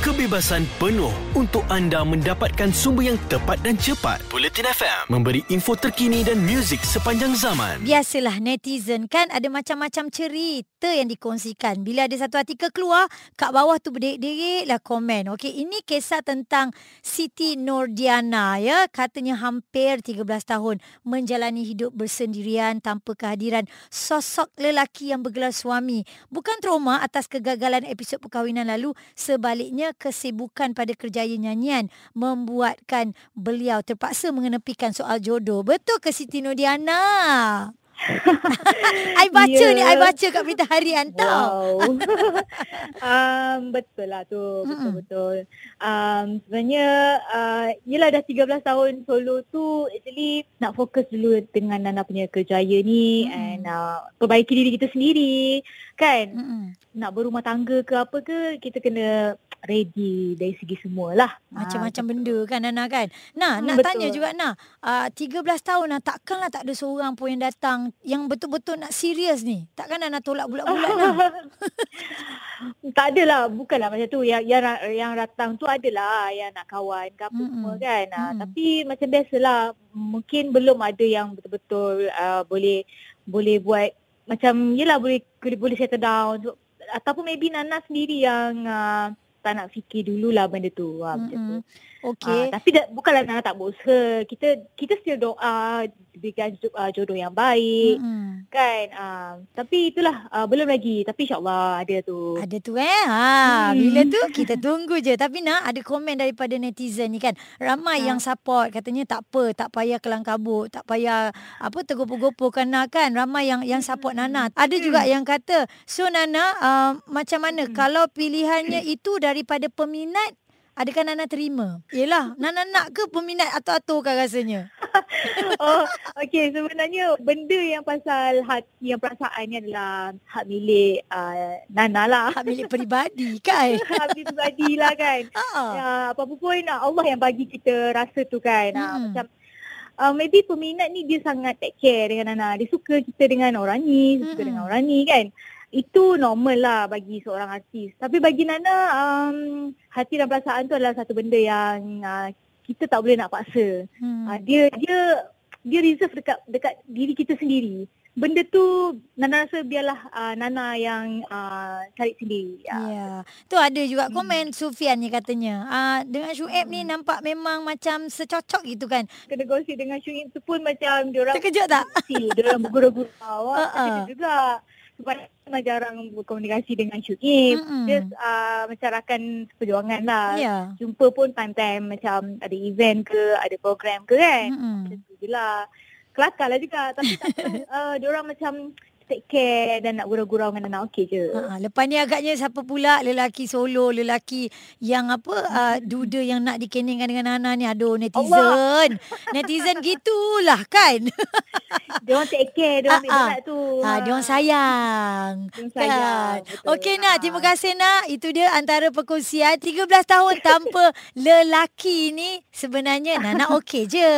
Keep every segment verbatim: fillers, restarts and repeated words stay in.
kebebasan penuh untuk anda mendapatkan sumber yang tepat dan cepat. Buletin F M memberi info terkini dan muzik sepanjang zaman. Biasalah netizen kan ada macam-macam cerita yang dikongsikan. Bila ada satu artikel keluar, kat bawah tu berderik-deriklah komen. Okey, ini kisah tentang Siti Nordiana ya, katanya hampir tiga belas tahun menjalani hidup bersendirian tanpa kehadiran sosok lelaki yang bergelar suami. Bukan trauma atas kegagalan episod perkahwinan lalu, sebaliknya kesibukan pada kerjaya nyanyian membuatkan beliau terpaksa mengenepikan soal jodoh. Betul ke Siti Nordiana? I baca yeah. ni, I baca kat Berita Harian tau. Wow. um, betul lah tu, betul-betul. Um, sebenarnya, uh, yelah dah tiga belas tahun solo tu, actually nak fokus dulu dengan Nana punya kerjaya ni, mm. and uh, perbaiki diri kita sendiri, kan? Mm-mm. Nak berumah tangga ke apa ke, kita kena ready dari segi semualah. Macam-macam ha, benda kan Nana kan. Nah, hmm, nak betul. Tanya juga nah, uh, tiga belas tahun nah, takkanlah tak ada seorang pun yang datang yang betul-betul nak serius ni. Takkan Nana tolak bulat-bulat nah. Tak adalah, bukanlah macam tu. Yang yang, yang datang tu adalah yang nak kawan ke apa mm-hmm. semua kan. Ha, mm. tapi macam biasalah, mungkin belum ada yang betul-betul uh, boleh boleh buat macam yelah boleh boleh settle down so, ataupun maybe Nana sendiri yang uh, tak nak fikir dululah benda tu. Ha, macam tu. Okay. Ha, tapi da, bukanlah Nana tak berusaha. Kita kita still doa, berikan jodoh yang baik. Mm-mm. Kan? Ha, tapi itulah, uh, belum lagi. Tapi insyaAllah ada tu. Ada tu eh. Ha, hmm. Bila tu kita tunggu je. Tapi nak ada komen daripada netizen ni kan. Ramai ha. yang support. Katanya tak apa, tak payah kelang kabut. Tak payah apa tergopoh-gopoh Nana kan. Ramai yang yang support Nana. Ada hmm. juga yang kata, so Nana uh, macam mana hmm. kalau pilihannya itu dah daripada peminat, adakah Nana terima? Yelah, Nana nak ke peminat atur-atur kan rasanya? Oh, okey. Sebenarnya benda yang pasal hati, yang perasaan ni adalah hak milik uh, Nana lah. Hak milik peribadi kan? Hak milik peribadi lah kan? Uh-huh. Uh, apa-apa pun Allah yang bagi kita rasa tu kan? Hmm. Uh, macam Uh, maybe peminat ni dia sangat take care dengan Nana. Dia suka kita dengan orang ni, mm-hmm. suka dengan orang ni kan. Itu normal lah bagi seorang artis. Tapi bagi Nana, um, hati dan perasaan tu adalah satu benda yang uh, kita tak boleh nak paksa. Mm. Uh, dia dia dia reserve dekat dekat diri kita sendiri. Benda tu Nana rasa biarlah uh, Nana yang uh, cari sendiri. Ya. Yeah. Tu ada juga komen hmm. Sufian ni katanya. Uh, dengan Shuib hmm. ni nampak memang macam secocok gitu kan. Kena gosip dengan Shuib tu pun macam diorang terkejut tak? Diorang bergurau-gurau. Uh-uh. Tapi juga sebab Nana jarang berkomunikasi dengan Shuib. Mm-hmm. Dia uh, macam rakan seperjuangan lah. Yeah. Jumpa pun time-time macam ada event ke, ada program ke kan. Mm-hmm. Macam tu je lah. Kelakarlah juga. Tapi tak uh, diorang macam take care dan nak gurau-gurau dengan anak okey je. Ha, lepas ni agaknya siapa pula lelaki solo, lelaki yang apa, uh, duda yang nak dikeningkan dengan Nana ni. Aduh, netizen. Allah. Netizen gitulah kan. Diorang take care, diorang ambil anak tu. Ha, diorang sayang. Diorang sayang. Kan? Okey nak, terima kasih nak. Itu dia antara perkongsian. tiga belas tahun tanpa lelaki ni sebenarnya Nana okey je.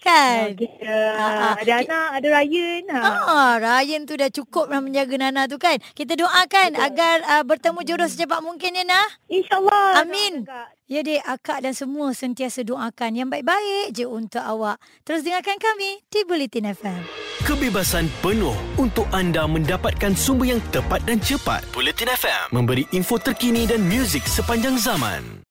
Kan? Okay. Ha, ha. Ada anak, ada Rayyan. Ha. Ah, Rayyan tu dah cukup dah menjaga Nana tu kan. Kita doakan betul. Agar uh, bertemu jodoh secepat mungkin ya Nah. InsyaAllah. Amin. Ya dek, akak dan semua sentiasa doakan yang baik-baik je untuk awak. Terus dengarkan kami di Buletin F M. Kebebasan penuh untuk anda mendapatkan sumber yang tepat dan cepat. Buletin F M memberi info terkini dan muzik sepanjang zaman.